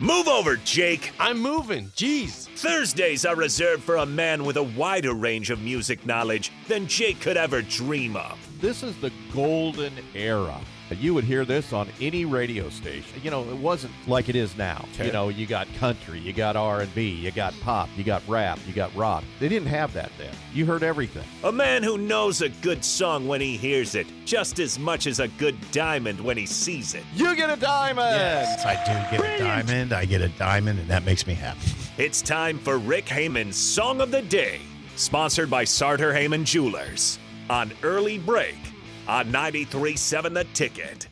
Move over, Jake. I'm moving. Jeez. Thursdays are reserved for a man with a wider range of music knowledge than Jake could ever dream of. This is the golden era. You would hear this on any radio station. You know, it wasn't like it is now. Okay. You know, you got country, you got R&B, you got pop, you got rap, you got rock. They didn't have that then. You heard everything. A man who knows a good song when he hears it, just as much as a good diamond when he sees it. You get a diamond! Yes, I do get Brilliant. A diamond. I get a diamond, and that makes me happy. It's time for Rick Hayman's Song of the Day, sponsored by Sartor Hamann Jewelers, on Early Break. On 93.7 The Ticket.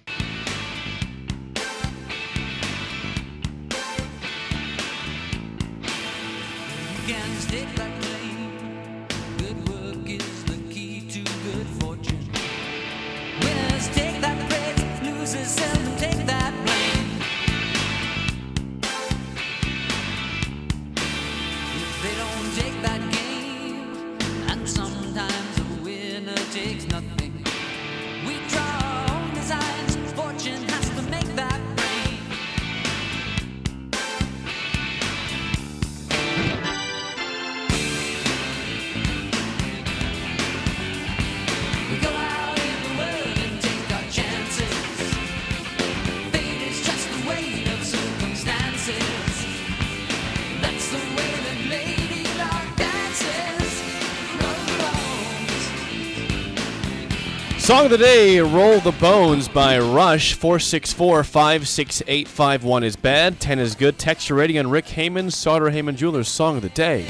Song of the Day, Roll the Bones by Rush. 464-568-51 is bad, 10 is good. Text your radio on Rick Hayman, Sartor Hamann Jewelers, Song of the Day.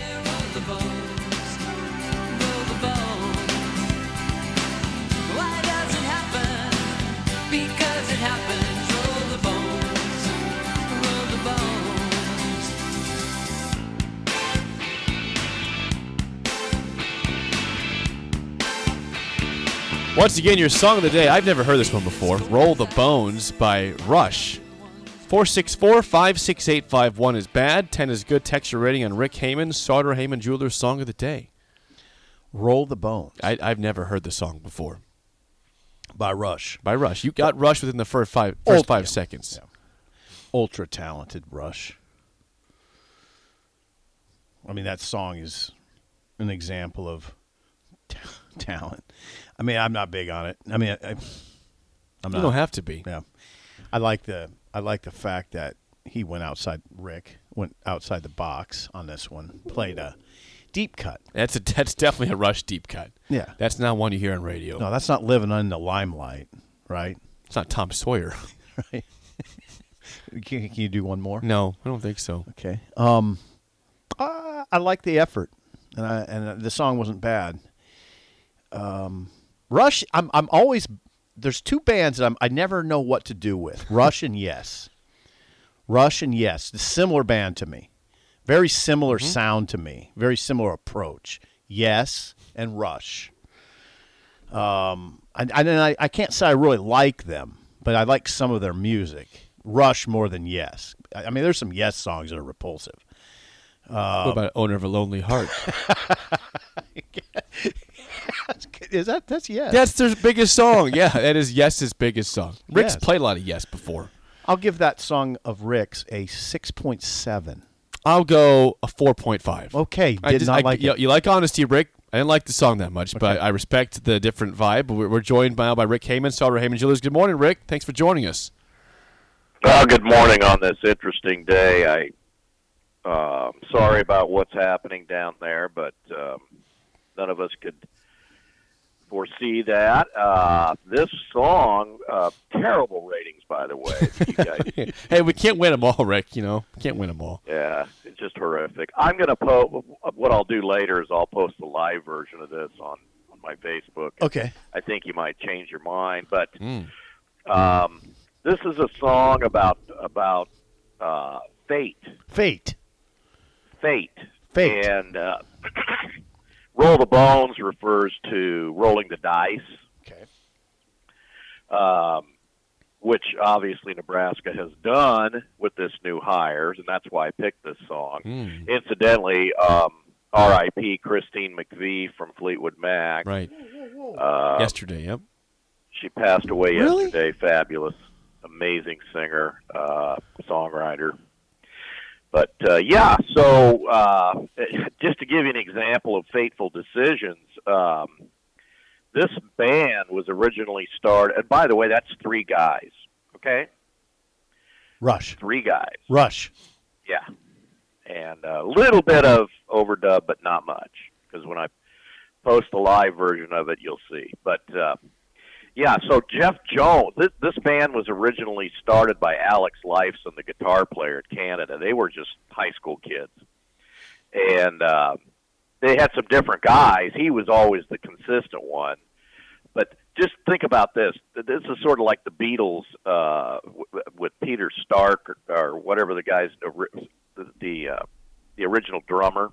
Once again, your Song of the Day. I've never heard this one before. Roll the Bones by Rush. 464-568-51 is bad. 10 is good. Text your rating on Rick Hayman, Sartor Hamann Jewelers, Song of the Day. Roll the Bones. I've never heard the song before. By Rush. By Rush. You got Rush within the first five seconds. Yeah. Ultra-talented Rush. I mean, that song is an example of talent. I mean, I'm not big on it. I mean, I'm not. You don't have to be. Yeah, I like the fact that he went outside. Rick went outside the box on this one. Played a deep cut. That's definitely a Rush deep cut. Yeah, that's not one you hear on radio. No, that's not living in the limelight, right? It's not Tom Sawyer, right? Can you do one more? No, I don't think so. Okay. I like the effort, and the song wasn't bad. Rush, I'm always there's two bands that I never know what to do with. Rush and Yes. The similar band to me. Very similar sound to me. Very similar approach. Yes and Rush. I can't say I really like them, but I like some of their music. Rush more than Yes. I mean, there's some Yes songs that are repulsive. What about Owner of a Lonely Heart? Is that's Yes? That's their biggest song. Yeah, that is Yes's biggest song. Rick's played a lot of Yes before. I'll give that song of Rick's a 6.7. I'll go a 4.5. Okay, I did not like it. You like honesty, Rick. I didn't like the song that much, okay. But I respect the different vibe. We're joined now by Rick Hayman, Sartor Hamann Jewelers. Good morning, Rick. Thanks for joining us. Well, good morning on this interesting day. Sorry about what's happening down there, but none of us could foresee that. This song, terrible ratings, by the way. You guys. Hey, we can't win them all, Rick, you know. Can't win them all. Yeah, it's just horrific. I'm going to post, what I'll do later is I'll post the live version of this on my Facebook. Okay. I think you might change your mind, but this is a song about Fate. And Roll the Bones refers to rolling the dice. Okay. Which obviously Nebraska has done with this new hires, and that's why I picked this song. Mm. Incidentally, R.I.P. Christine McVie from Fleetwood Mac. Right. Yesterday, yep. She passed away yesterday. Fabulous, amazing singer, songwriter. But, yeah, so just to give you an example of fateful decisions, this band was originally started, and by the way, that's three guys, okay? Rush. Yeah. And a little bit of overdub, but not much, because when I post the live version of it, you'll see. But, yeah, so Jeff Jones, this band was originally started by Alex Lifeson, the guitar player in Canada. They were just high school kids. And they had some different guys. He was always the consistent one. But just think about this. This is sort of like the Beatles with Peter Stark or whatever the guy's the original drummer.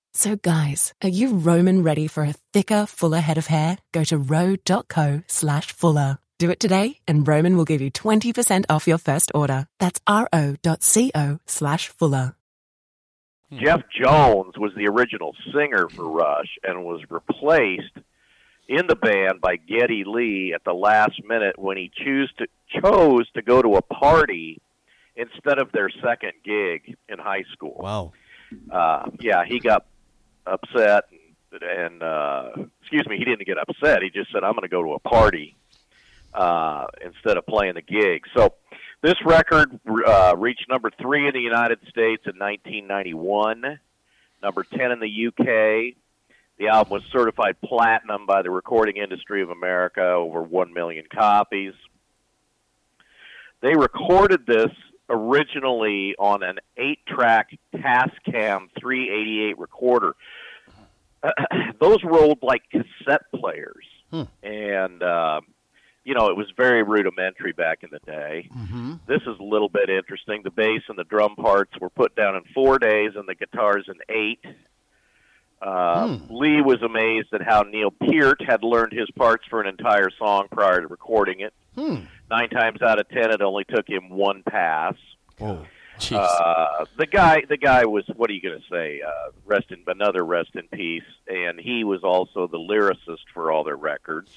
So guys, are you Roman ready for a thicker, fuller head of hair? Go to ro.co/fuller. Do it today and Roman will give you 20% off your first order. That's ro.co/fuller. Jeff Jones was the original singer for Rush and was replaced in the band by Geddy Lee at the last minute when he chose to go to a party instead of their second gig in high school. Wow. Yeah, he got upset and he didn't get upset. He just said, I'm going to go to a party instead of playing the gig. So this record reached number 3 in the United States in 1991, number 10 in the UK. The album was certified platinum by the Recording Industry of America, over 1 million copies. They recorded this originally on an 8-track TASCAM 388 recorder. Those rolled like cassette players. Hmm. And it was very rudimentary back in the day. Mm-hmm. This is a little bit interesting. The bass and the drum parts were put down in 4 days and the guitars in 8. Lee was amazed at how Neil Peart had learned his parts for an entire song prior to recording it. Hmm. 9 times out of 10, it only took him one pass. Oh, jeez. The guy was, what are you going to say? Rest in peace. And he was also the lyricist for all their records.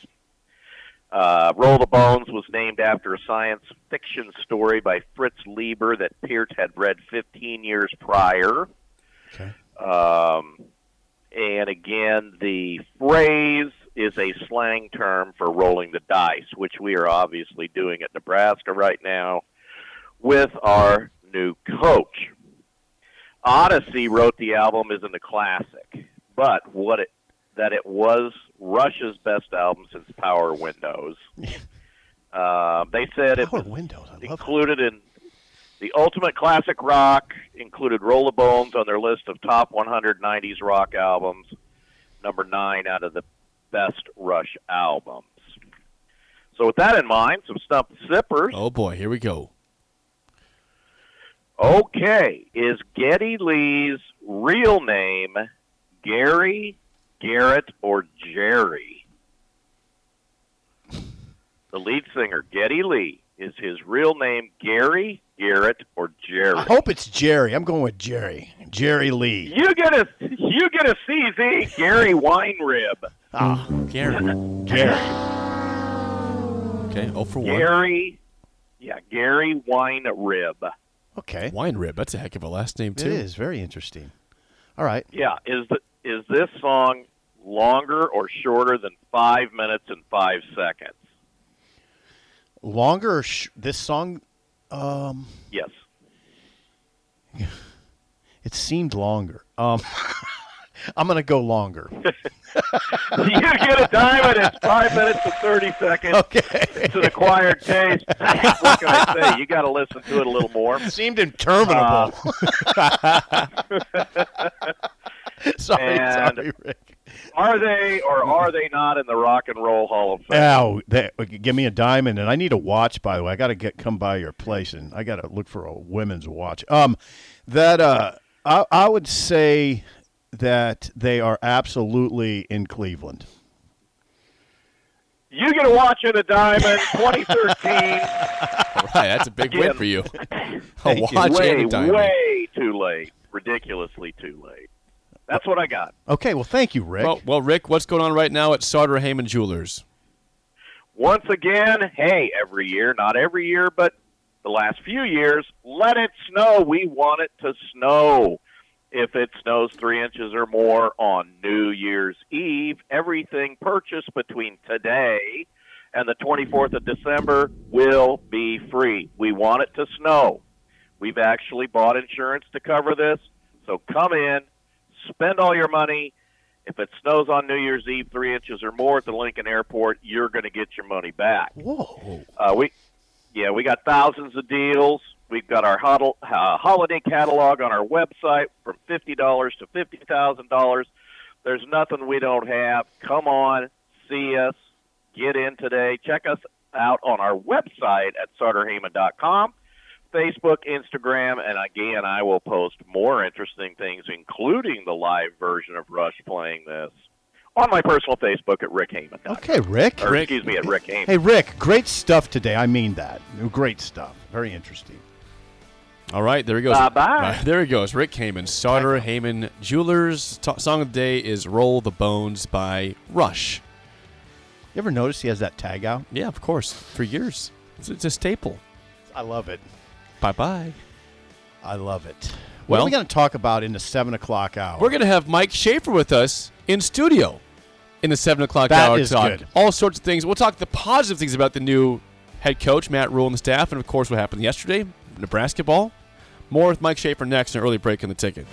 Roll the Bones was named after a science fiction story by Fritz Leiber that Peart had read 15 years prior. Okay. And again, the phrase is a slang term for rolling the dice, which we are obviously doing at Nebraska right now with our new coach. Odyssey wrote the album isn't a classic, but it was Rush's best album since Power Windows. They said it was included in the ultimate classic rock, included Roll the Bones on their list of top 100 90s rock albums, number 9 out of the best Rush albums. So with that in mind, some Stump Sippers. Oh boy, here we go. Okay, is Geddy Lee's real name Gary, Garrett, or Jerry? The lead singer, Geddy Lee, is his real name Gary, Garrett, or Jerry? I hope it's Jerry. I'm going with Jerry. Jerry Lee. You get a CZ, Gary Weinrib. Ah, Gary. Okay, 0 for 1. Gary, Yeah, Gary Weinrib. Okay. Weinrib, that's a heck of a last name, too. It is, very interesting. All right. Yeah, is this song longer or shorter than 5 minutes and 5 seconds? Longer or this song? Yes. It seemed longer. I'm going to go longer. You get a diamond. It's 5 minutes and 30 seconds. Okay. It's an acquired taste. What can I say? You got to listen to it a little more. It seemed interminable. Sorry, Rick. Are they or are they not in the Rock and Roll Hall of Fame? Oh, give me a diamond, and I need a watch. By the way, I got to come by your place, and I got to look for a women's watch. I would say that they are absolutely in Cleveland. You get a watch and a diamond, 2013. Right, that's a big win for you. A watch and a diamond. Way too late. Ridiculously too late. That's what I got. Okay, well, thank you, Rick. Well, Rick, what's going on right now at Sartor Hamann Jewelers? Once again, hey, every year, not every year, but the last few years, let it snow. We want it to snow. If it snows 3 inches or more on New Year's Eve, everything purchased between today and the 24th of December will be free. We want it to snow. We've actually bought insurance to cover this, so come in. Spend all your money. If it snows on New Year's Eve 3 inches or more at the Lincoln Airport, you're going to get your money back. Whoa! We got thousands of deals. We've got our holiday catalog on our website from $50 to $50,000. There's nothing we don't have. Come on, see us, get in today. Check us out on our website at SartorHayman.com. Facebook, Instagram, and again, I will post more interesting things, including the live version of Rush playing this, on my personal Facebook at Rick Hayman. Okay, at Rick Hayman. Hey, Rick, great stuff today. I mean that. Great stuff. Very interesting. All right, there he goes. Bye-bye. There he goes. Rick Hayman, Sartor Hamann Jewelers. Song of the day is Roll the Bones by Rush. You ever notice he has that tag out? Yeah, of course. For years. It's a staple. I love it. Bye-bye. I love it. Well, what are we going to talk about in the 7 o'clock hour? We're going to have Mike Schaefer with us in studio in the 7 o'clock hour. That is good. All sorts of things. We'll talk the positive things about the new head coach, Matt Rhule, and the staff, and, of course, what happened yesterday, Nebraska ball. More with Mike Schaefer next, an early break in the ticket.